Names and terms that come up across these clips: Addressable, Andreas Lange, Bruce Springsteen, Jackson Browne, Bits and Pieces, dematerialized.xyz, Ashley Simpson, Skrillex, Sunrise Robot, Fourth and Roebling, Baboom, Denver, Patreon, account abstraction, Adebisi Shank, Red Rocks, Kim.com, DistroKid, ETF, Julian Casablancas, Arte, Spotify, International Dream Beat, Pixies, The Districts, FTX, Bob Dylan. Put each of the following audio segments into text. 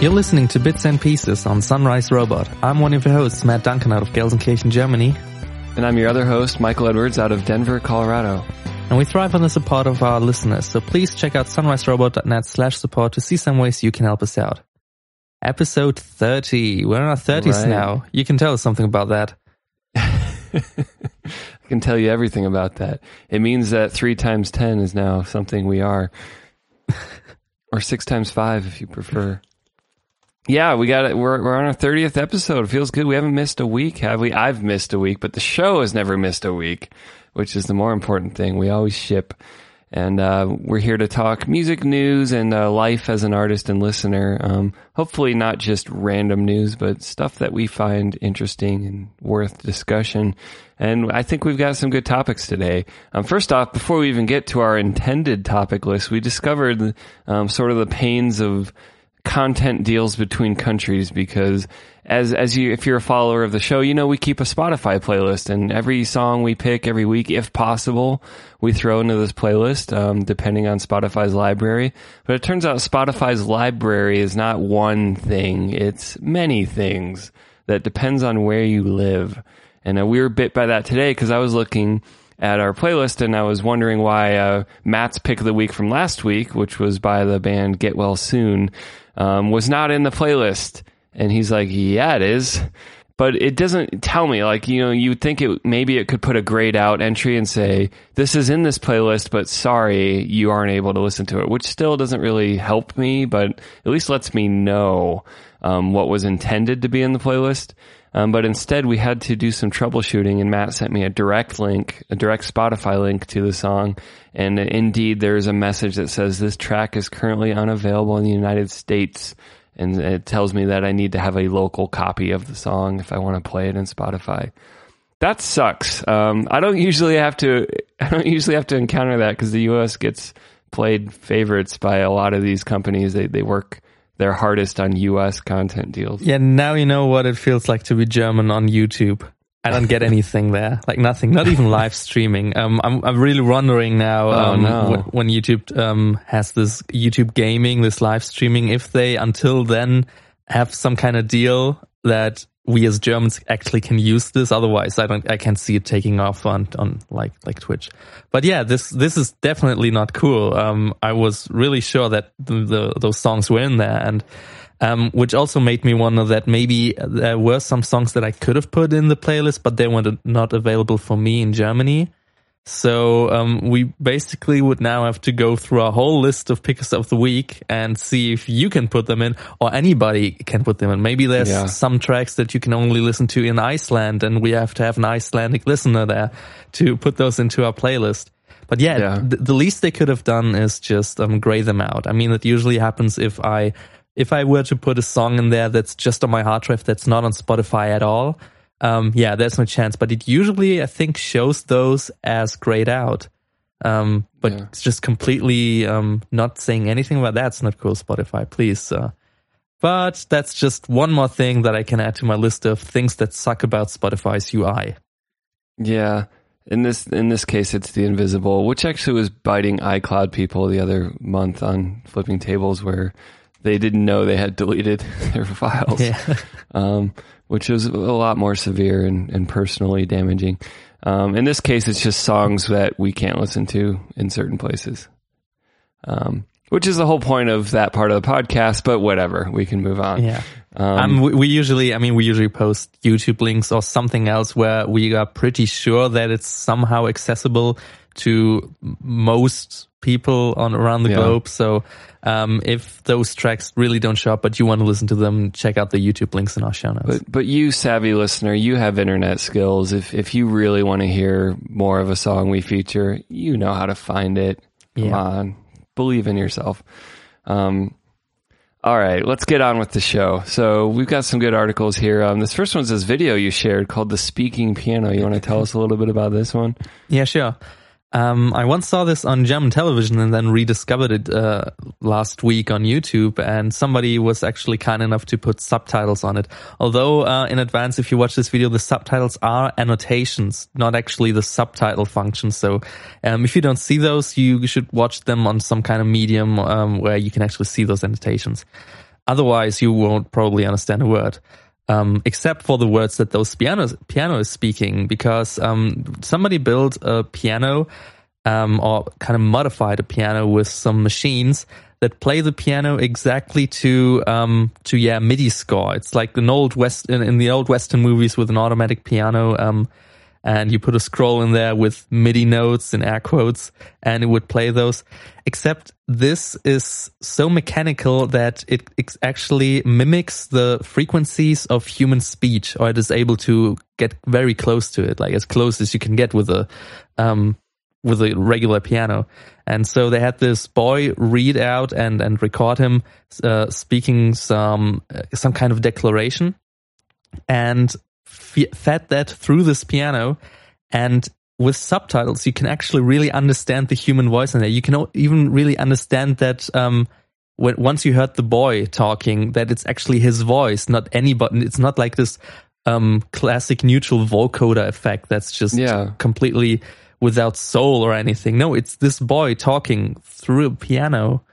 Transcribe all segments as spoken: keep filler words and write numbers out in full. You're listening to Bits and Pieces on Sunrise Robot. I'm one of your hosts, Matt Duncan, out of Gelsenkirchen, Germany. And I'm your other host, Michael Edwards, out of Denver, Colorado. And we thrive on the support of our listeners, so please check out sunriserobot.net slash support to see some ways you can help us out. Episode thirty. We're in our thirties right now. You can tell us something about that. I can tell you everything about that. It means that three times ten is now something we are. Or six times five if you prefer. Yeah, we got it. We're we're on our thirtieth episode. It feels good. We haven't missed a week, have we? I've missed a week, but the show has never missed a week, which is the more important thing. We always ship, and uh, we're here to talk music news and uh, life as an artist and listener. Um, hopefully, not just random news, but stuff that we find interesting and worth discussion. And I think we've got some good topics today. Um, first off, before we even get to our intended topic list, we discovered um, sort of the pains of content deals between countries, because as as you if you're a follower of the show, you know we keep a Spotify playlist, and every song we pick every week, if possible, we throw into this playlist, um, depending on Spotify's library. But it turns out Spotify's library is not one thing, it's many things that depends on where you live. And uh, we were bit by that today, because I was looking at our playlist and I was wondering why uh, Matt's pick of the week from last week, which was by the band Get Well Soon, Um, was not in the playlist. And he's like, yeah, it is. But it doesn't tell me, like, you know, you would think it maybe it could put a grayed out entry and say, this is in this playlist, but sorry, you aren't able to listen to it, which still doesn't really help me, but at least lets me know um, what was intended to be in the playlist. Um, but instead, we had to do some troubleshooting, and Matt sent me a direct link, a direct Spotify link to the song. And indeed, there is a message that says this track is currently unavailable in the United States. And it tells me that I need to have a local copy of the song if I want to play it in Spotify. That sucks. Um, I don't usually have to, I don't usually have to encounter that, because the U S gets played favorites by a lot of these companies. They, they work their hardest on U S content deals. Yeah, now you know what it feels like to be German on YouTube. I don't get anything there, like nothing, not even live streaming. Um, I'm I'm really wondering now um, oh, no. wh- when YouTube um has this YouTube gaming, this live streaming, if they until then have some kind of deal that we as Germans actually can use this. Otherwise, I don't, I can't see it taking off on on like like Twitch. But yeah, this this is definitely not cool. Um, I was really sure that the, the those songs were in there, and. Um, which also made me wonder that maybe there were some songs that I could have put in the playlist, but they were not available for me in Germany. So um, we basically would now have to go through a whole list of picks of the week and see if you can put them in, or anybody can put them in. Maybe there's yeah. some tracks that you can only listen to in Iceland, and we have to have an Icelandic listener there to put those into our playlist. But yeah, yeah. Th- the least they could have done is just um, gray them out. I mean, that usually happens if I... If I were to put a song in there that's just on my hard drive, that's not on Spotify at all, um, yeah, there's no chance. But it usually, I think, shows those as grayed out. Um, but yeah. it's just completely um, not saying anything about that. It's not cool, Spotify, please. Uh, but that's just one more thing that I can add to my list of things that suck about Spotify's U I. Yeah. In this in this case, it's the invisible, which actually was biting iCloud people the other month on Flipping Tables, where they didn't know they had deleted their files, yeah. um, which was a lot more severe and, and personally damaging. Um, in this case, it's just songs that we can't listen to in certain places, um, which is the whole point of that part of the podcast, but whatever, we can move on. Yeah. Um, um, we, we usually, I mean, we usually post YouTube links or something else where we are pretty sure that it's somehow accessible to most people on around the yeah. globe. So um, if those tracks really don't show up, but you want to listen to them, check out the YouTube links in our show notes. But, but you, savvy listener, you have internet skills. If if you really want to hear more of a song we feature, you know how to find it. Come yeah. on, believe in yourself. Um, all right, let's get on with the show. So we've got some good articles here. Um, this first one's this video you shared called "The Speaking Piano." You want to tell us a little bit about this one? Yeah, sure. Um, I once saw this on German television and then rediscovered it uh, last week on YouTube, and somebody was actually kind enough to put subtitles on it. Although uh, in advance, if you watch this video, the subtitles are annotations, not actually the subtitle function. So um, if you don't see those, you should watch them on some kind of medium um, where you can actually see those annotations. Otherwise, you won't probably understand a word. Um, except for the words that those pianos, piano is speaking, because um, somebody built a piano um, or kind of modified a piano with some machines that play the piano exactly to um, to yeah MIDI score. It's like an old West in, in the old Western movies with an automatic piano, um, and you put a scroll in there with MIDI notes in air quotes, and it would play those. Except this is so mechanical that it actually mimics the frequencies of human speech, or it is able to get very close to it, like as close as you can get with a um, with a regular piano. And so they had this boy read out and and record him uh, speaking some some kind of declaration, and fed that through this piano, and with subtitles, you can actually really understand the human voice in there. You can even really understand that um, when, once you heard the boy talking, that it's actually his voice, not anybody. It's not like this um, classic neutral vocoder effect that's just yeah. completely without soul or anything. No, it's this boy talking through a piano.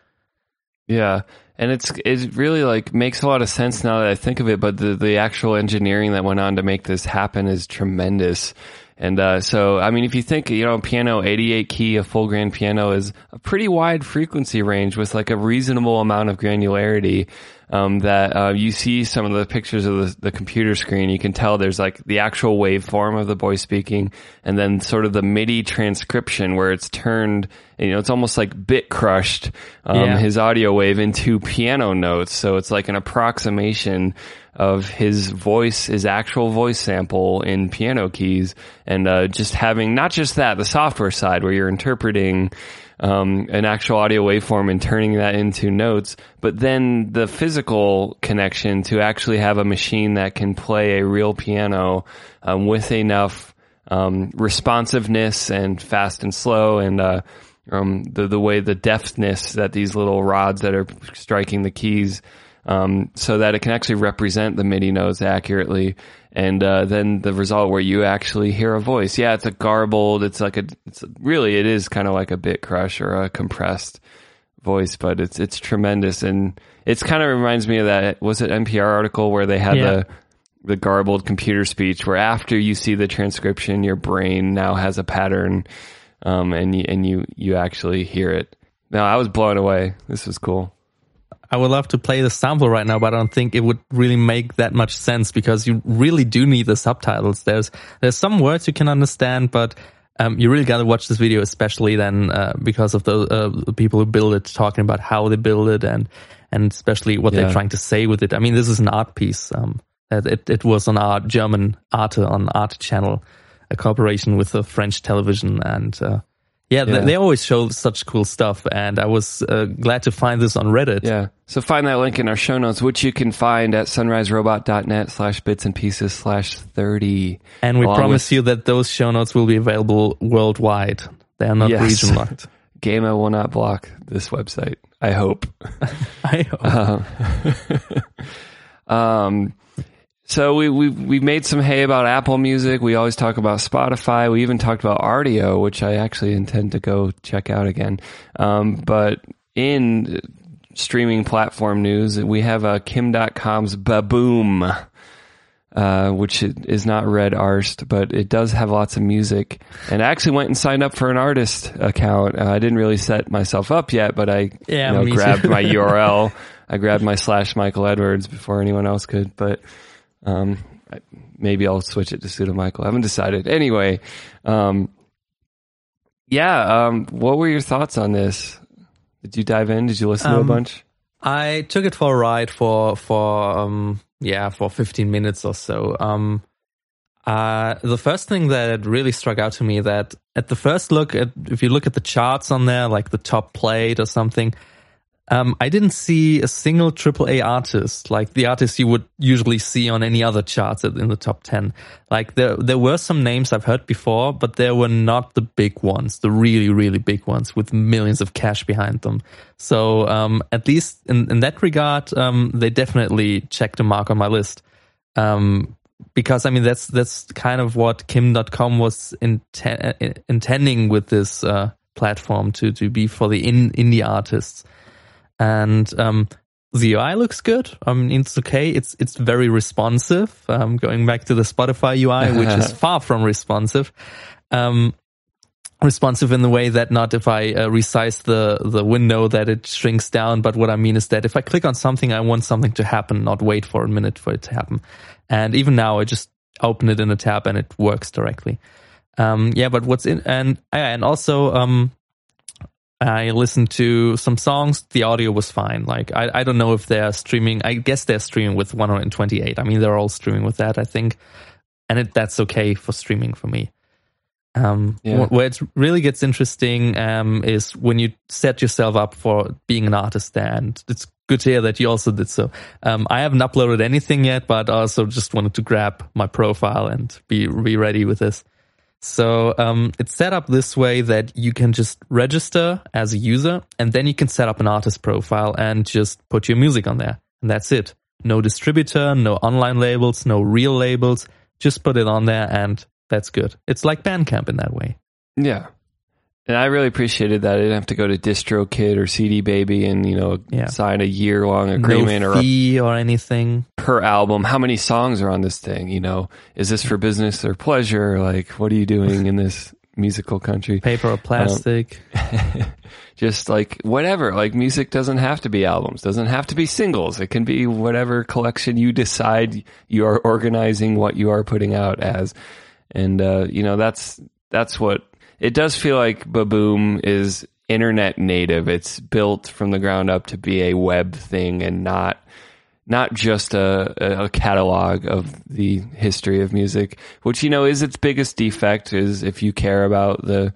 Yeah, and it's it really like makes a lot of sense now that I think of it. But the the actual engineering that went on to make this happen is tremendous. And uh, so, I mean, if you think, you know, piano, eighty-eight key, a full grand piano is a pretty wide frequency range with like a reasonable amount of granularity um, that uh, you see some of the pictures of the, the computer screen. You can tell there's like the actual waveform of the boy speaking and then sort of the MIDI transcription where it's turned, you know, it's almost like bit crushed um, yeah. his audio wave into piano notes. So it's like an approximation of his voice, his actual voice sample in piano keys, and uh, just having not just that, the software side where you're interpreting um, an actual audio waveform and turning that into notes, but then the physical connection to actually have a machine that can play a real piano um, with enough um, responsiveness and fast and slow and uh, um, the, the way the deftness that these little rods that are striking the keys Um, so that it can actually represent the MIDI notes accurately, and uh, then the result where you actually hear a voice. Yeah, it's a garbled. It's like a. It's really. It is kind of like a bit crush or a compressed voice, but it's it's tremendous, and it's kind of reminds me of that. Was it N P R article where they had yeah. the the garbled computer speech, where after you see the transcription, your brain now has a pattern, um, and and you you actually hear it. No, I was blown away. This was cool. I would love to play the sample right now, but I don't think it would really make that much sense because you really do need the subtitles. There's there's some words you can understand, but um, you really got to watch this video, especially then uh, because of the, uh, the people who build it talking about how they build it and and especially what yeah. they're trying to say with it. I mean, this is an art piece. Um, it it was on our German Arte on Arte channel, a cooperation with the French television and. Uh, Yeah, yeah, they always show such cool stuff, and I was uh, glad to find this on Reddit. Yeah, so find that link in our show notes, which you can find at sunriserobot.net slash bits and pieces slash 30. And we promise with... you that those show notes will be available worldwide. They are not yes. region locked. Gamma will not block this website, I hope. I hope. Um, um So we we we made some hay about Apple Music. We always talk about Spotify. We even talked about Ardeo, which I actually intend to go check out again. Um, but in streaming platform news, we have uh, Kim dot com's Baboom, uh, which is not Red Arst, but it does have lots of music. And I actually went and signed up for an artist account. Uh, I didn't really set myself up yet, but I yeah, you know, grabbed my U R L. I grabbed my slash Michael Edwards before anyone else could, but... Um, maybe I'll switch it to pseudo Michael. I haven't decided. Anyway, um, yeah. Um, what were your thoughts on this? Did you dive in? Did you listen um, to a bunch? I took it for a ride for for um, yeah for fifteen minutes or so. Um, uh, the first thing that really struck out to me that at the first look, at, if you look at the charts on there, like the top played or something. Um, I didn't see a single triple A artist, like the artists you would usually see on any other charts in the top ten. Like there, there were some names I've heard before, but there were not the big ones, the really, really big ones with millions of cash behind them. So um, at least in, in that regard, um, they definitely checked a mark on my list. Um, because I mean, that's that's kind of what Kim dot com was inten- intending with this uh, platform to to be for the in, indie artists. And um, the U I looks good. I mean, it's okay. It's it's very responsive. Um, going back to the Spotify U I, which is far from responsive, um, responsive in the way that not if I uh, resize the the window that it shrinks down. But what I mean is that if I click on something, I want something to happen, not wait for a minute for it to happen. And even now, I just open it in a tab and it works directly. Um, yeah, but what's in and and also. Um, I listened to some songs. The audio was fine. Like, I, I don't know if they're streaming. I guess they're streaming with one twenty-eight. I mean, they're all streaming with that, I think. And it, that's okay for streaming for me. Um, yeah. Where it really gets interesting um, is when you set yourself up for being an artist there. And it's good to hear that you also did so. Um, I haven't uploaded anything yet, but I also just wanted to grab my profile and be, be ready with this. So um, it's set up this way that you can just register as a user and then you can set up an artist profile and just put your music on there. And that's it. No distributor, no online labels, no real labels. Just put it on there and that's good. It's like Bandcamp in that way. Yeah. And I really appreciated that. I didn't have to go to DistroKid or C D Baby and, you know, yeah. sign a year-long agreement no fee or, or anything per album. How many songs are on this thing? You know, is this for business or pleasure? Like, what are you doing in this musical country? Paper or plastic? Um, just like whatever. Like, music doesn't have to be albums. Doesn't have to be singles. It can be whatever collection you decide you are organizing what you are putting out as. And uh, you know, that's that's what. It does feel like Baboom is internet native. It's built from the ground up to be a web thing and not not just a, a catalog of the history of music, which, you know, is its biggest defect is if you care about the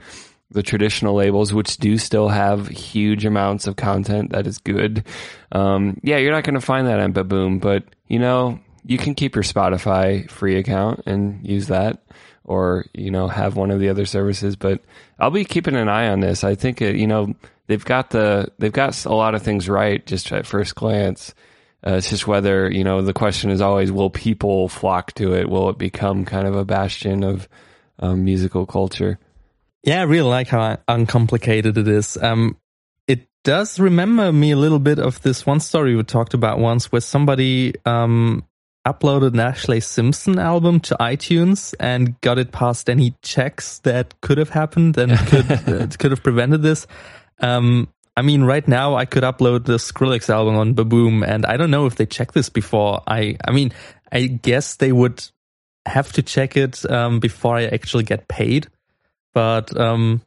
the traditional labels, which do still have huge amounts of content that is good. Um, yeah, you're not going to find that on Baboom, but, you know, you can keep your Spotify free account and use that. Or, you know, have one of the other services, but I'll be keeping an eye on this. I think, it, you know, they've got the they've got a lot of things right just at first glance. Uh, it's just whether, you know, the question is always, will people flock to it? Will it become kind of a bastion of um, musical culture? Yeah, I really like how uncomplicated it is. Um, it does remember me a little bit of this one story we talked about once, where somebody. Um, uploaded an Ashley Simpson album to iTunes and got it past any checks that could have happened and could, could have prevented this. Um, I mean, right now I could upload the Skrillex album on Baboom and I don't know if they checked this before. I, I mean, I guess they would have to check it um, before I actually get paid. But um,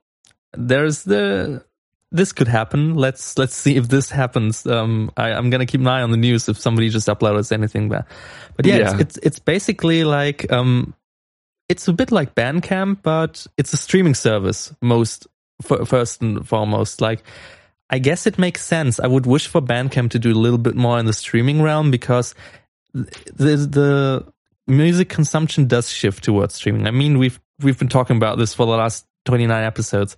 there's the... This could happen. Let's let's see if this happens. Um, I, I'm gonna keep an eye on the news if somebody just uploads anything there. But yeah, yeah. It's, it's it's basically like um, it's a bit like Bandcamp, but it's a streaming service. Most f- first and foremost, like I guess it makes sense. I would wish for Bandcamp to do a little bit more in the streaming realm because the the music consumption does shift towards streaming. I mean, we've we've been talking about this for the last twenty-nine episodes.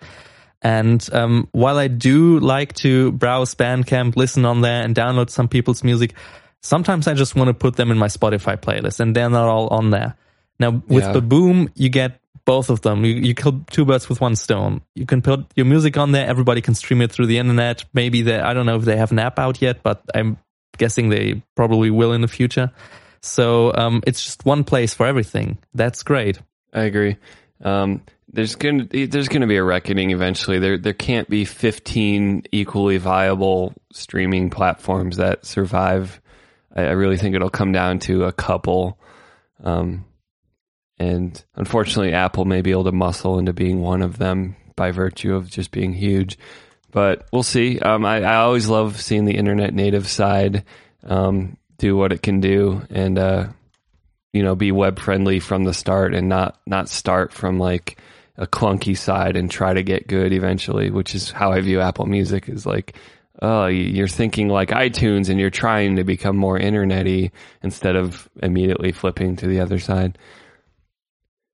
And um, while I do like to browse Bandcamp, listen on there and download some people's music, sometimes I just want to put them in my Spotify playlist and they're not all on there. Now, with yeah. Baboom, you get both of them. You, you kill two birds with one stone. You can put your music on there. Everybody can stream it through the internet. Maybe they, I don't know if they have an app out yet, but I'm guessing they probably will in the future. So um, it's just one place for everything. That's great. I agree. Um There's gonna there's gonna be a reckoning eventually. There there can't be fifteen equally viable streaming platforms that survive. I, I really think it'll come down to a couple, um, and unfortunately, Apple may be able to muscle into being one of them by virtue of just being huge. But we'll see. Um, I, I always love seeing the internet native side um, do what it can do, and uh, you know, be web friendly from the start, and not not start from like. A clunky side and try to get good eventually, which is how I view Apple Music is like oh, you're thinking like iTunes and you're trying to become more internet-y instead of immediately flipping to the other side.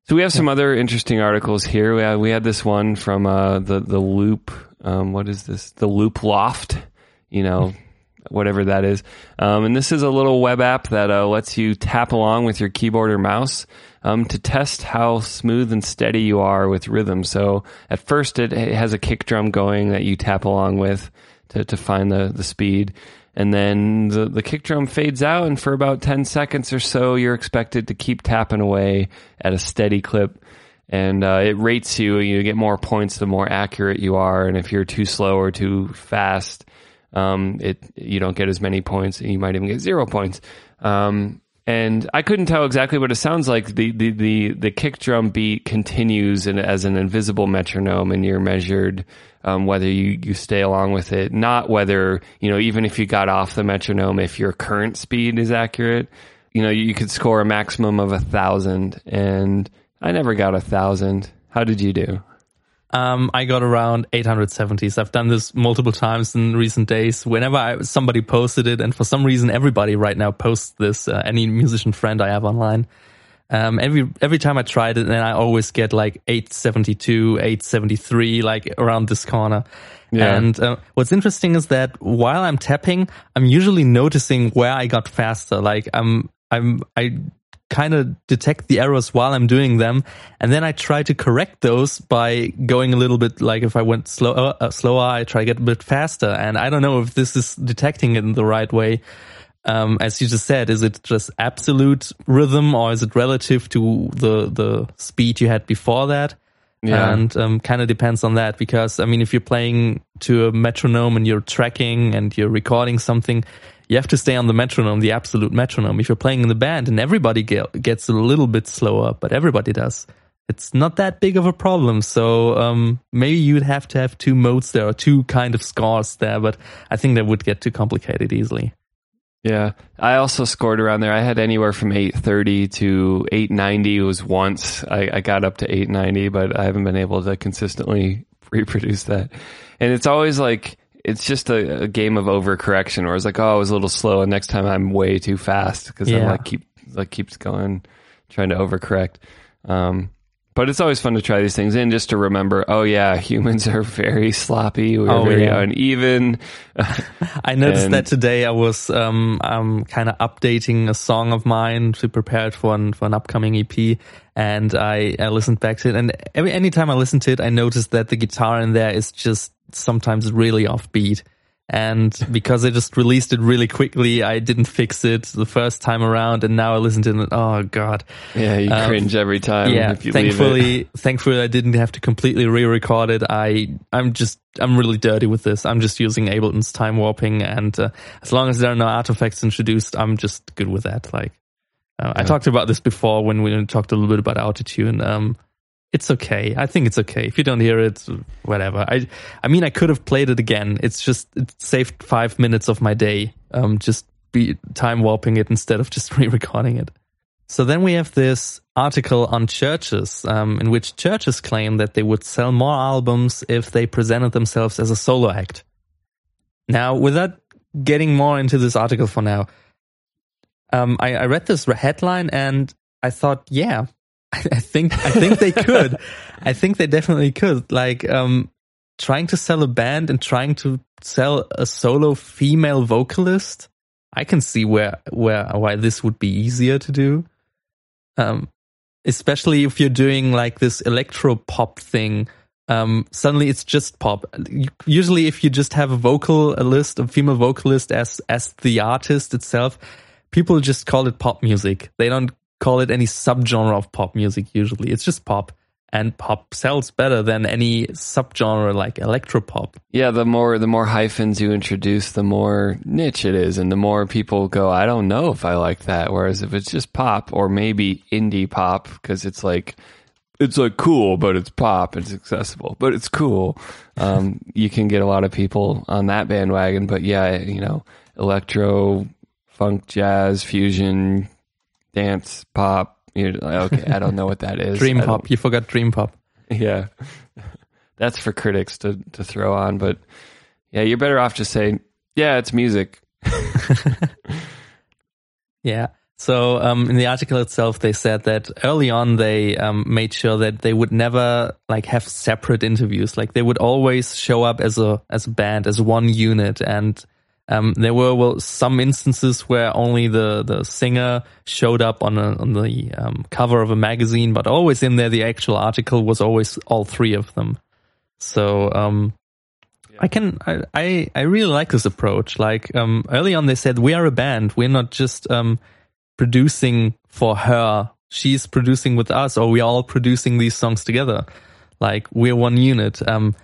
So we have some other interesting articles here. We had, we had this one from uh, the, the Loop. Um, what is this? The Loop Loft, you know, whatever that is. Um, and this is a little web app that uh, lets you tap along with your keyboard or mouse um, to test how smooth and steady you are with rhythm. So at first it, it has a kick drum going that you tap along with to, to find the, the speed. And then the, the kick drum fades out, and for about ten seconds or so, you're expected to keep tapping away at a steady clip. And uh, it rates you, and you get more points the more accurate you are. And if you're too slow or too fast, um, it you don't get as many points, and you might even get zero points. Um, and I couldn't tell exactly what it sounds like. The, the, the, the kick drum beat continues in, as an invisible metronome, and you're measured Um, whether you, you stay along with it, not whether, you know, even if you got off the metronome, if your current speed is accurate, you know, you, you could score a maximum of a thousand. And I never got a thousand. How did you do? Um, I got around eight hundred seventy. So I've done this multiple times in recent days. Whenever I, somebody posted it, and for some reason, everybody right now posts this, uh, any musician friend I have online. Um, every every time I tried it, and I always get like eight seventy-two, eight seventy-three, like around this corner. Yeah. And uh, what's interesting is that while I'm tapping, I'm usually noticing where I got faster. Like I'm I'm I kind of detect the errors while I'm doing them, and then I try to correct those by going a little bit. Like if I went slower, uh, slower, I try to get a bit faster. And I don't know if this is detecting it in the right way. Um, as you just said, is it just absolute rhythm, or is it relative to the the speed you had before that? Yeah. And um, kind of depends on that, because, I mean, if you're playing to a metronome and you're tracking and you're recording something, you have to stay on the metronome, the absolute metronome. If you're playing in the band and everybody get, gets a little bit slower, but everybody does, it's not that big of a problem. So um, maybe you'd have to have two modes there, or two kind of scores there, but I think that would get too complicated easily. Yeah, I also scored around there. I had anywhere from eight thirty to eight ninety was once. I, I got up to eight ninety, but I haven't been able to consistently reproduce that. And it's always like, it's just a, a game of overcorrection, where it's like, oh, I was a little slow, and next time I'm way too fast, because yeah. I'm like, keep, like keeps going, trying to overcorrect. Um, but it's always fun to try these things in, just to remember, oh yeah, humans are very sloppy. We're oh, very yeah. uneven. I noticed and, that today I was um, um, kind of updating a song of mine to prepare it for an, for an upcoming E P. And I, I listened back to it. And every any time I listened to it, I noticed that the guitar in there is just sometimes really offbeat. And because I just released it really quickly, I didn't fix it the first time around, and now I listen to it. Oh God! Yeah, you um, cringe every time. Yeah, if you thankfully, leave it. thankfully, I didn't have to completely re-record it. I, I'm just, I'm really dirty with this. I'm just using Ableton's time warping, and uh, as long as there are no artifacts introduced, I'm just good with that. Like uh, yeah. I talked about this before when we talked a little bit about autotune. Um, It's okay. I think it's okay. If you don't hear it, whatever. I I mean, I could have played it again. It's just, it saved five minutes of my day, um, just be time warping it instead of just re-recording it. So then we have this article on churches, um, in which churches claim that they would sell more albums if they presented themselves as a solo act. Now, without getting more into this article for now, um, I, I read this headline and I thought, yeah, I think I think they could. I think they definitely could. Like um, trying to sell a band and trying to sell a solo female vocalist, I can see where where why this would be easier to do. Um, especially if you're doing like this electro pop thing. Um, suddenly it's just pop. Usually, if you just have a vocalist, a female vocalist as as the artist itself, people just call it pop music. They don't call it any subgenre of pop music. Usually it's just pop, and pop sells better than any subgenre like electropop. Yeah, the more the more hyphens you introduce, the more niche it is, and the more people go, I don't know if I like that. Whereas if it's just pop, or maybe indie pop, because it's like it's like cool, but it's pop, it's accessible, but it's cool. Um, you can get a lot of people on that bandwagon. But yeah, you know, electro, funk, jazz, fusion, dance pop, you're like, okay, I don't know what that is. Dream pop, you forgot dream pop. Yeah, that's for critics to to throw on. But Yeah, you're better off just saying, yeah, it's music. Yeah. So um, in the article itself, they said that early on they um, made sure that they would never like have separate interviews. Like they would always show up as a as a band, as one unit. And um, there were well some instances where only the, the singer showed up on a, on the um, cover of a magazine, but always in there the actual article was always all three of them. So um, yeah. I can I, I I really like this approach. Like um, early on they said we are a band. We're not just um, producing for her, she's producing with us, or we're all producing these songs together. Like we're one unit. Um,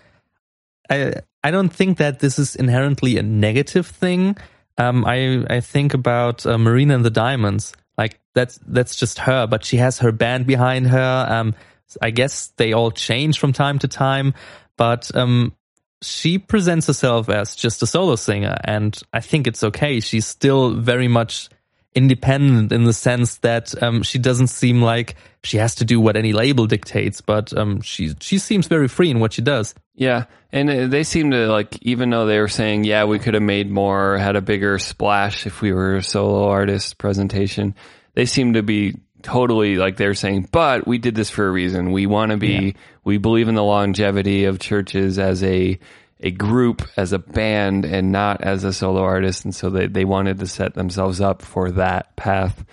I I don't think that this is inherently a negative thing. Um, I I think about uh, Marina and the Diamonds. Like that's that's just her, but she has her band behind her. Um, I guess they all change from time to time, but um, she presents herself as just a solo singer, and I think it's okay. She's still very much independent in the sense that um, she doesn't seem like she has to do what any label dictates, but um, she she seems very free in what she does. Yeah, and they seem to like, even though they were saying, yeah, we could have made more, had a bigger splash if we were a solo artist presentation, they seem to be totally like they're saying, but we did this for a reason. We want to be, yeah. we believe in the longevity of churches as a a group, as a band, and not as a solo artist. And so they, they wanted to set themselves up for that path.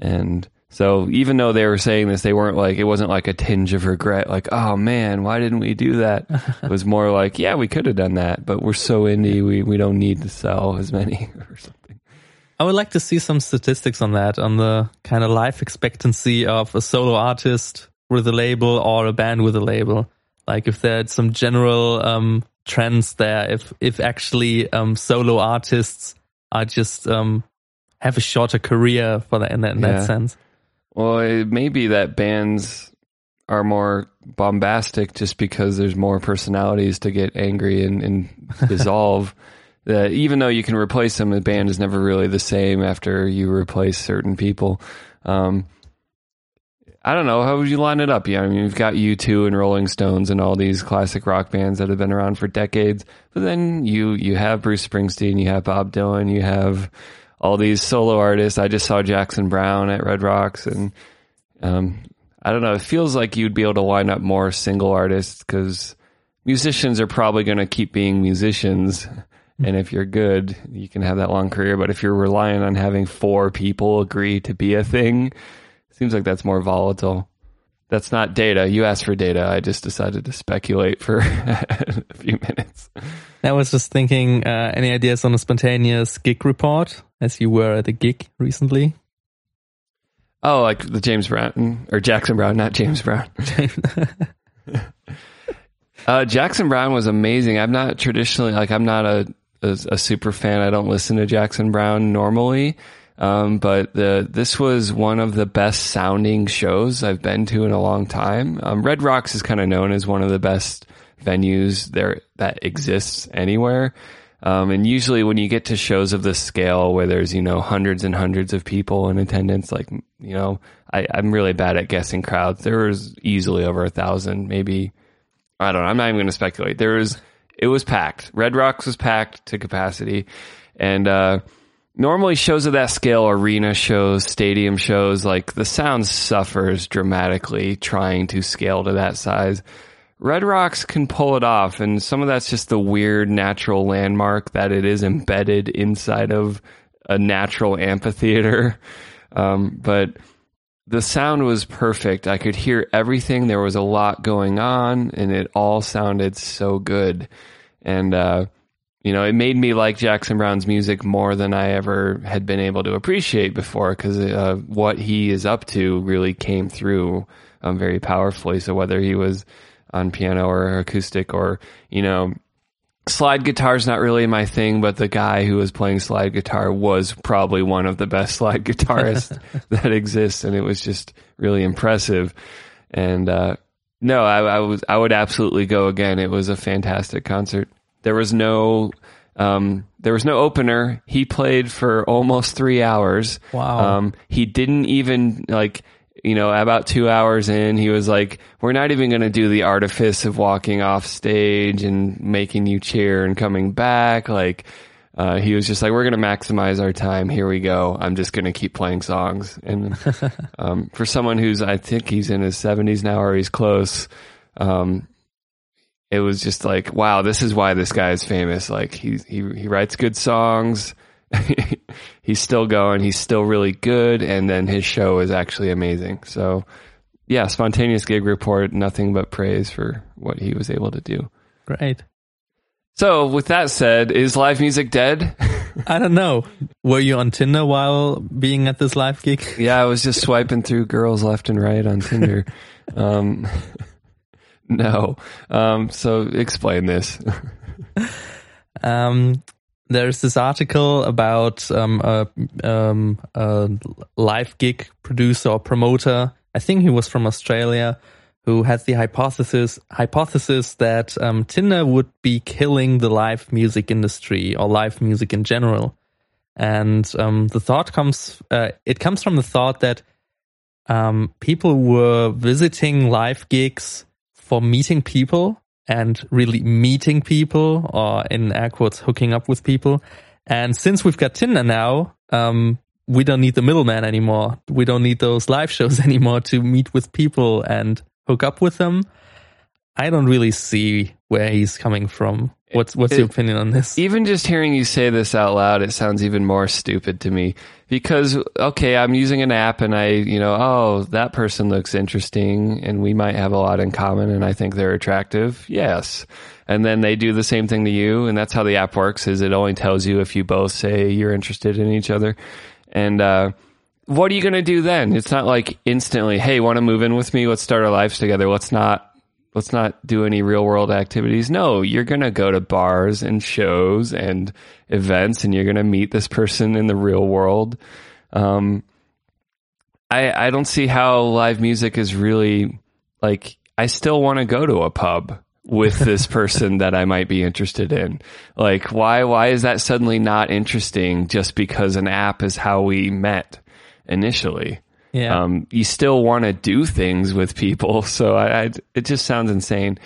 And so even though they were saying this, they weren't like, it wasn't like a tinge of regret, like, oh man, why didn't we do that? It was more like, yeah, we could have done that, but we're so indie, we, we don't need to sell as many or something. I would like to see some statistics on that, on the kind of life expectancy of a solo artist with a label or a band with a label. Like if there's some general um, trends there, if if actually um solo artists are just um have a shorter career for that in that, in yeah. that sense. Well, it may be that bands are more bombastic just because there's more personalities to get angry and, and dissolve. That even though you can replace them, the band is never really the same after you replace certain people. um I don't know. How would you line it up? Yeah, I mean, you've got U two and Rolling Stones and all these classic rock bands that have been around for decades. But then you you have Bruce Springsteen, you have Bob Dylan, you have all these solo artists. I just saw Jackson Browne at Red Rocks, and um, I don't know. It feels like you'd be able to line up more single artists because musicians are probably going to keep being musicians. And if you're good, you can have that long career. But if you're relying on having four people agree to be a thing, seems like that's more volatile. That's not data. You asked for data. I just decided to speculate for a few minutes. I was just thinking, uh, any ideas on a spontaneous gig report, as you were at a gig recently? Oh, like the James Brown, or Jackson Browne, not James Brown. uh, Jackson Browne was amazing. I'm not traditionally, like I'm not a, a, a super fan. I don't listen to Jackson Browne normally. Um, but the, this was one of the best sounding shows I've been to in a long time. Um, Red Rocks is kind of known as one of the best venues there that exists anywhere. Um, and usually when you get to shows of this scale where there's, you know, hundreds and hundreds of people in attendance, like, you know, I, I'm really bad at guessing crowds. There was easily over a thousand, maybe, I don't know. I'm not even going to speculate. There was, it was packed. Red Rocks was packed to capacity. And, uh, normally shows of that scale, arena shows, stadium shows, like the sound suffers dramatically trying to scale to that size. Red Rocks can pull it off, and some of that's just the weird natural landmark that it is embedded inside of a natural amphitheater. Um, but the sound was perfect. I could hear everything. There was a lot going on, and it all sounded so good. And, uh, you know, it made me like Jackson Browne's music more than I ever had been able to appreciate before, because uh, what he is up to really came through um, very powerfully. So whether he was on piano or acoustic or, you know, slide guitar is not really my thing, but the guy who was playing slide guitar was probably one of the best slide guitarists that exists. And it was just really impressive. And uh, no, I, I, was, I would absolutely go again. It was a fantastic concert. There was no, um, there was no opener. He played for almost three hours. Wow. Um, he didn't even like you know, about two hours in, he was like, we're not even going to do the artifice of walking off stage and making you cheer and coming back. Like, uh, he was just like, we're going to maximize our time. Here we go. I'm just going to keep playing songs. And um, for someone who's, I think he's in his seventies now, or he's close, um, it was just like, wow, this is why this guy is famous. Like, he, he, he writes good songs. He's still going, he's still really good, and then his show is actually amazing. So yeah, spontaneous gig report, nothing but praise for what he was able to do. Great. So with that said, is live music dead? I don't know. Were you on Tinder while being at this live gig? Yeah, I was just swiping through girls left and right on Tinder. um, no. Um, so explain this. um There's this article about um, a, um, a live gig producer or promoter. I think he was from Australia, who has the hypothesis hypothesis that um, Tinder would be killing the live music industry, or live music in general. And um, the thought comes uh, it comes from the thought that um, people were visiting live gigs for meeting people. And really meeting people, or in air quotes, hooking up with people. And since we've got Tinder now, um, we don't need the middleman anymore. We don't need those live shows anymore to meet with people and hook up with them. I don't really see where he's coming from. What's what's it, your opinion on this? Even just hearing you say this out loud, it sounds even more stupid to me. Because, okay, I'm using an app and I, you know, oh, that person looks interesting and we might have a lot in common and I think they're attractive. Yes. And then they do the same thing to you, and that's how the app works, is it only tells you if you both say you're interested in each other. And uh, what are you going to do then? It's not like instantly, hey, want to move in with me? Let's start our lives together. Let's not. Let's not do any real world activities. No, you're going to go to bars and shows and events, and you're going to meet this person in the real world. Um, I, I don't see how live music is really, like, I still want to go to a pub with this person that I might be interested in. Like, why, why is that suddenly not interesting just because an app is how we met initially? Yeah. Um, you still want to do things with people, so I, I, it just sounds insane.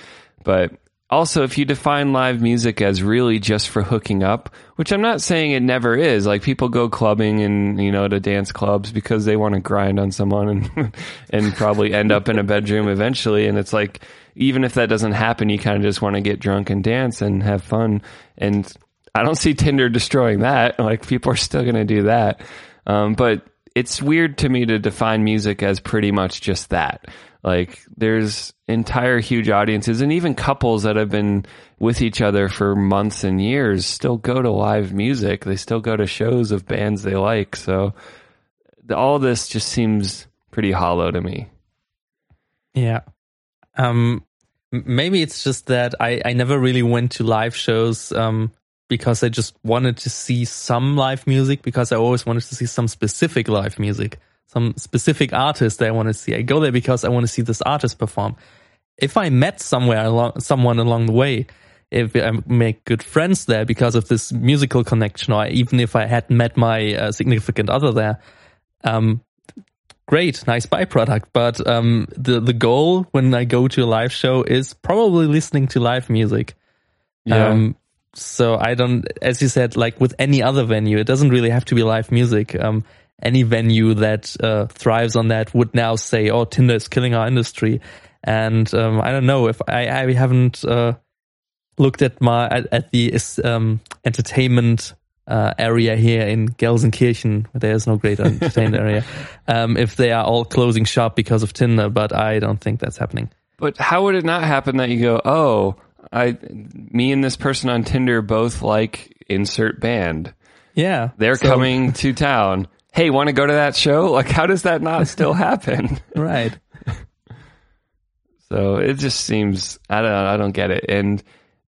But also, if you define live music as really just for hooking up, which I'm not saying it never is. Like, people go clubbing and, you know, to dance clubs because they want to grind on someone and and probably end up in a bedroom eventually. And it's like, even if that doesn't happen, you kind of just want to get drunk and dance and have fun. And I don't see Tinder destroying that. Like, people are still going to do that, um, but. It's weird to me to define music as pretty much just that. Like, there's entire huge audiences, and even couples that have been with each other for months and years still go to live music. They still go to shows of bands they like. So all this just seems pretty hollow to me. Yeah. Um, maybe it's just that I, I never really went to live shows, um, because I just wanted to see some live music, because I always wanted to see some specific live music, some specific artist that I want to see. I go there because I want to see this artist perform. If I met somewhere along, someone along the way, if I make good friends there because of this musical connection, or even if I had met my uh, significant other there, um, great, nice byproduct. But um, the, the goal when I go to a live show is probably listening to live music. Yeah. Um, So I don't, as you said, like with any other venue, it doesn't really have to be live music. Um, any venue that uh, thrives on that would now say, oh, Tinder is killing our industry. And um, I don't know if I, I haven't uh, looked at my at, at the um, entertainment uh, area here in Gelsenkirchen. There is no great entertainment area. Um, if they are all closing shop because of Tinder, but I don't think that's happening. But how would it not happen that you go, oh... I, me and this person on Tinder both like insert band. Yeah. They're so. Coming to town. Hey, want to go to that show? Like, how does that not still happen? Right. So it just seems, I don't know, I don't get it. And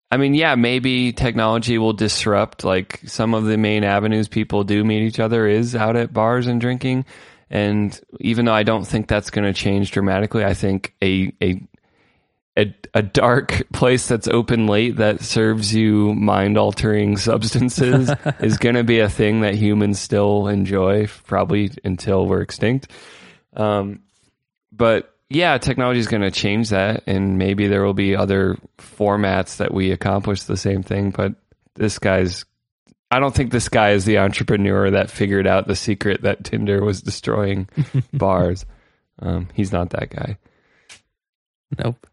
I mean, yeah, maybe technology will disrupt, like, some of the main avenues people do meet each other is out at bars and drinking. And even though I don't think that's going to change dramatically, I think a, a, A, a dark place that's open late that serves you mind-altering substances is going to be a thing that humans still enjoy, probably until we're extinct. Um, But yeah, technology is going to change that, and maybe there will be other formats that we accomplish the same thing. But this guy's, I don't think this guy is the entrepreneur that figured out the secret that Tinder was destroying bars. Um, he's not that guy. Nope.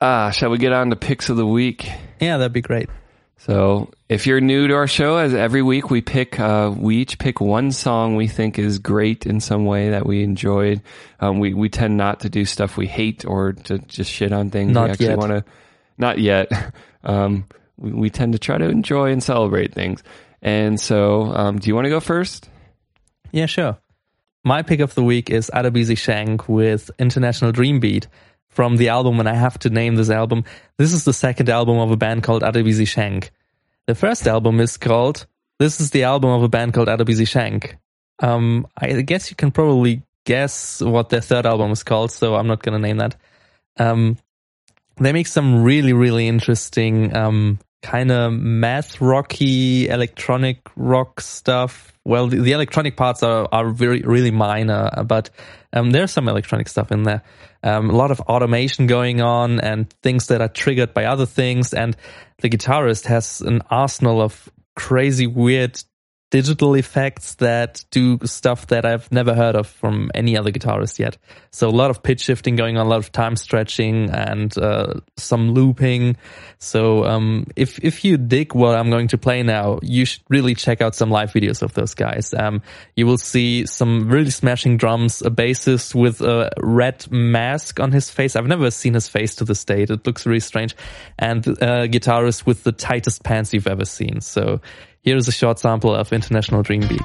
Ah, shall we get on to picks of the week? Yeah, that'd be great. So if you're new to our show, as every week we pick, uh, we each pick one song we think is great in some way that we enjoyed. Um, we, we tend not to do stuff we hate or to just shit on things. Not we actually yet. Wanna, not yet. Um, we, we tend to try to enjoy and celebrate things. And so um, do you want to go first? Yeah, sure. My pick of the week is Adebisi Shank with International Dream Beat. From the album, and I have to name this album. This is the second album of a band called Adebisi Shank. The first album is called, this is the album of a band called Adebisi Shank. Um, I guess you can probably guess what their third album is called, so I'm not going to name that. Um, they make some really, really interesting um, kind of math rocky, electronic rock stuff. Well, the, the electronic parts are, are very, really minor, but um, there's some electronic stuff in there. Um, a lot of automation going on and things that are triggered by other things. And the guitarist has an arsenal of crazy, weird digital effects that do stuff that I've never heard of from any other guitarist yet. So a lot of pitch shifting going on, a lot of time stretching and uh, some looping. So um, if if you dig what I'm going to play now, you should really check out some live videos of those guys. Um, you will see some really smashing drums, a bassist with a red mask on his face. I've never seen his face to this date. It looks really strange. And a guitarist with the tightest pants you've ever seen. So here is a short sample of International Dream Beat.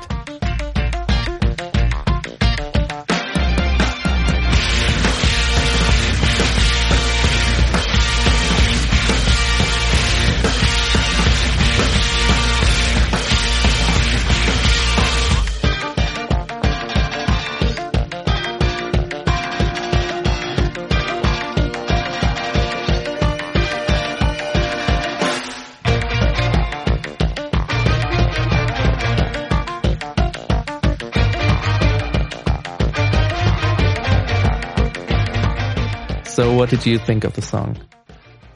So what did you think of the song?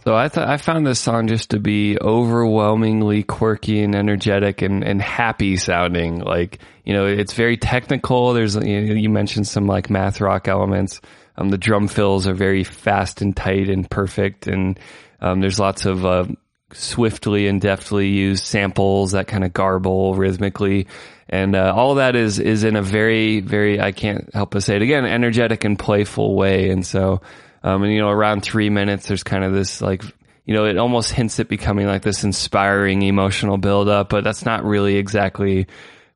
So I th- I found this song just to be overwhelmingly quirky and energetic and, and happy sounding. Like, you know, it's very technical. There's, you know, you mentioned some like math rock elements. Um, the drum fills are very fast and tight and perfect. And um, there's lots of uh, swiftly and deftly used samples that kind of garble rhythmically. And uh, all that is, is in a very, very, I can't help but say it again, energetic and playful way. And so... Um, and, you know, around three minutes, there's kind of this, like, you know, it almost hints at becoming like this inspiring emotional buildup, but that's not really exactly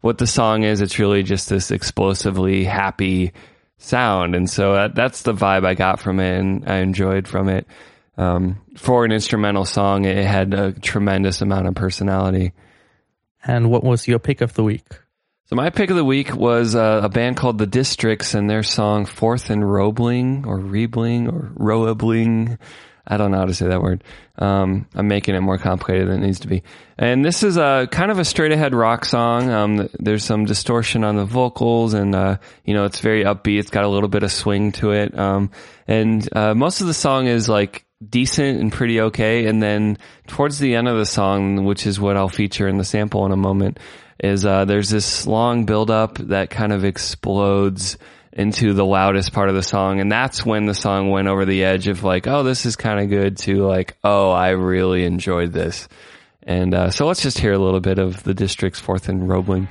what the song is. It's really just this explosively happy sound. And so that, that's the vibe I got from it and I enjoyed from it. Um, for an instrumental song, it had a tremendous amount of personality. And what was your pick of the week? So my pick of the week was uh, a band called The Districts and their song Fourth and Roebling or Roebling or Roebling. I don't know how to say that word. Um, I'm making it more complicated than it needs to be. And this is a kind of a straight ahead rock song. Um, there's some distortion on the vocals and, uh, you know, it's very upbeat. It's got a little bit of swing to it. Um, and uh, most of the song is like decent and pretty okay. And then towards the end of the song, which is what I'll feature in the sample in a moment, is uh, there's this long build-up that kind of explodes into the loudest part of the song, and that's when the song went over the edge of like, oh, this is kind of good, to like, oh, I really enjoyed this. And uh, so let's just hear a little bit of The District's Fourth and Roebling.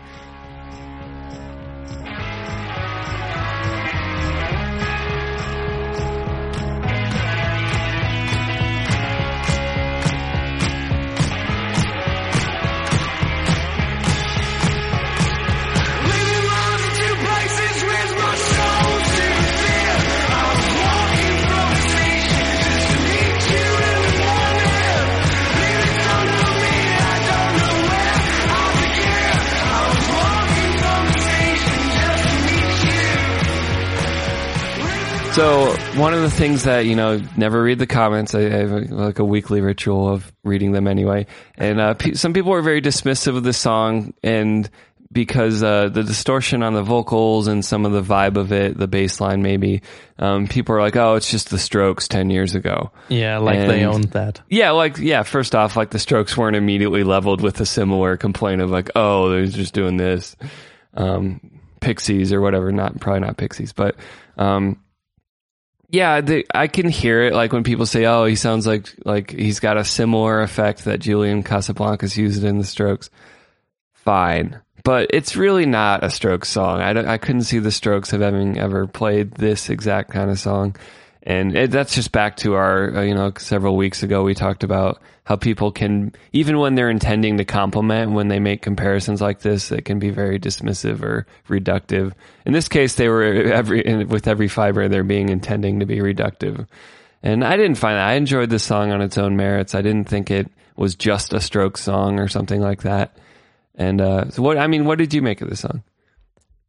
So one of the things that, you know, never read the comments. I have like a weekly ritual of reading them anyway. And uh, pe- some people are very dismissive of the song. And because uh, the distortion on the vocals and some of the vibe of it, the bass line maybe, um, people are like, oh, it's just the Strokes ten years ago. Yeah, like and, they owned that. Yeah, like, yeah, first off, like the Strokes weren't immediately leveled with a similar complaint of like, oh, they're just doing this. Um, Pixies or whatever, not probably not Pixies, but... Um, Yeah, the, I can hear it. Like when people say, "Oh, he sounds like like he's got a similar effect that Julian Casablancas used in the Strokes." Fine, but it's really not a Strokes song. I, don't, I couldn't see the Strokes of having ever played this exact kind of song, and it, that's just back to our you know several weeks ago we talked about how people can, even when they're intending to compliment, when they make comparisons like this, it can be very dismissive or reductive. In this case, they were every with every fiber of their being intending to be reductive. And I didn't find that. I enjoyed this song on its own merits. I didn't think it was just a Strokes song or something like that. And uh, so what, I mean, what did you make of this song?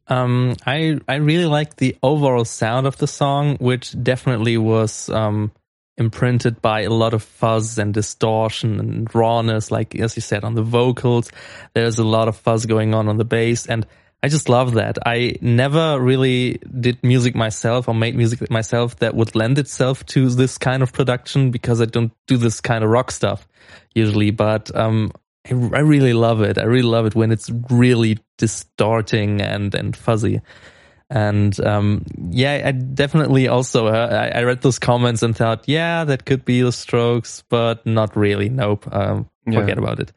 Um, I, I really liked the overall sound of the song, which definitely was... Um imprinted by a lot of fuzz and distortion and rawness, like as you said on the vocals. There's a lot of fuzz going on on the bass, and I just love that. I never really did music myself or made music myself that would lend itself to this kind of production, because I don't do this kind of rock stuff usually, but um I, I really love it. I really love it when it's really distorting and and fuzzy. And um, yeah, I definitely also, uh, I, I read those comments and thought, yeah, that could be the Strokes, but not really. Nope. Um, forget yeah. about it.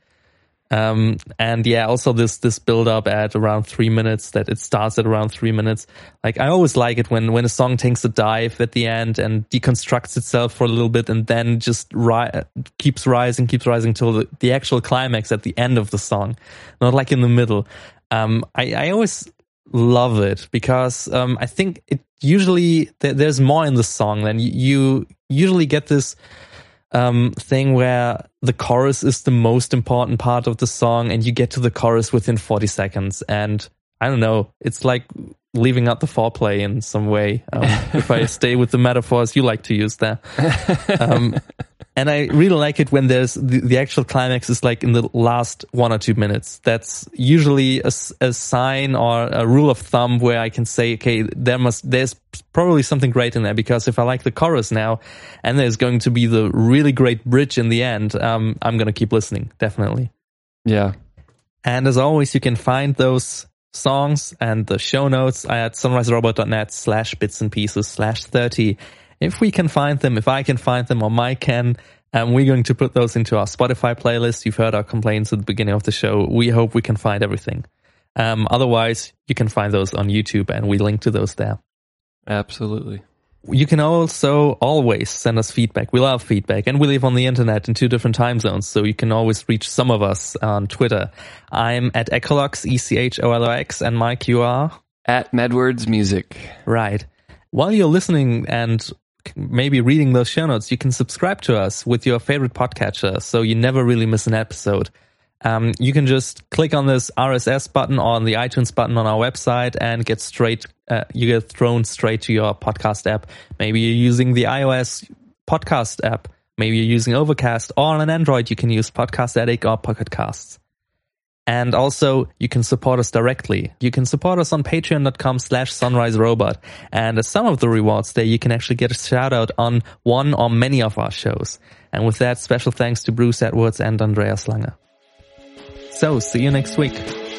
Um, and yeah, also this this build up at around three minutes, that it starts at around three minutes. Like I always like it when, when a song takes a dive at the end and deconstructs itself for a little bit and then just ri- keeps rising, keeps rising till the, the actual climax at the end of the song, not like in the middle. Um, I, I always... love it because um, I think it usually th- there's more in the song than you, you usually get this um, thing where the chorus is the most important part of the song and you get to the chorus within forty seconds, and I don't know, it's like leaving out the foreplay in some way, um, if I stay with the metaphors you like to use there. Um, and I really like it when there's the, the actual climax is like in the last one or two minutes. That's usually a, a sign or a rule of thumb where I can say, okay, there must there's probably something great in there, because if I like the chorus now and there's going to be the really great bridge in the end, um, I'm going to keep listening, definitely. Yeah. And as always, you can find those songs and the show notes at sunriserobot.net slash bits and pieces slash 30. If we can find them, if I can find them, or Mike can, um, we're going to put those into our Spotify playlist. You've heard our complaints at the beginning of the show. We hope we can find everything. Um, otherwise, you can find those on YouTube, and we link to those there. Absolutely. You can also always send us feedback. We love feedback, and we live on the internet in two different time zones, so you can always reach some of us on Twitter. I'm at Echolox, E C H O L O X, and Mike, you are? At MedWordsMusic. Right. While you're listening and maybe reading those show notes, you can subscribe to us with your favorite podcatcher, so you never really miss an episode. Um, you can just click on this R S S button or on the iTunes button on our website and get straight, uh, you get thrown straight to your podcast app. Maybe you're using the iOS podcast app. Maybe you're using Overcast, or on an Android, you can use Podcast Addict or Pocket Casts. And also, you can support us directly. You can support us on patreon.com slash sunrise robot. And as some of the rewards there, you can actually get a shout out on one or many of our shows. And with that, special thanks to Bruce Edwards and Andreas Lange. So, see you next week.